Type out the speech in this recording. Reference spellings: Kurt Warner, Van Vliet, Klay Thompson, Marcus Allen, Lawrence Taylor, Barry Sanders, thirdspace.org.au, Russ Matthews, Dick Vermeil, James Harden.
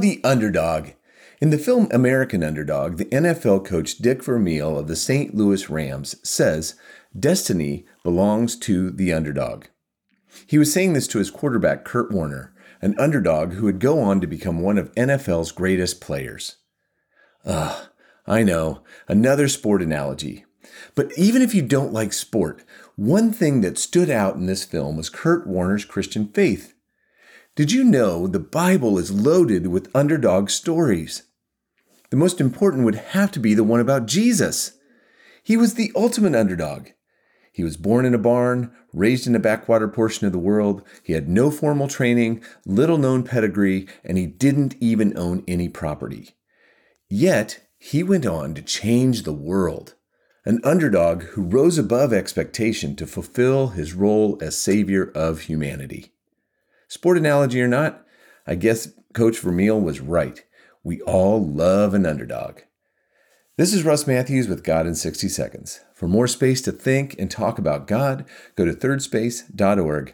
the underdog. In the film American Underdog, the NFL coach Dick Vermeil of the St. Louis Rams says, "Destiny belongs to the underdog." He was saying this to his quarterback, Kurt Warner, an underdog who would go on to become one of NFL's greatest players. I know, another sport analogy. But even if you don't like sport, one thing that stood out in this film was Kurt Warner's Christian faith. Did you know the Bible is loaded with underdog stories? The most important would have to be the one about Jesus. He was the ultimate underdog. He was born in a barn, raised in a backwater portion of the world. He had no formal training, little known pedigree, and he didn't even own any property. Yet, he went on to change the world. An underdog who rose above expectation to fulfill his role as savior of humanity. Sport analogy or not, I guess Coach Vermeil was right. We all love an underdog. This is Russ Matthews with God in 60 Seconds. For more space to think and talk about God, go to thirdspace.org.au.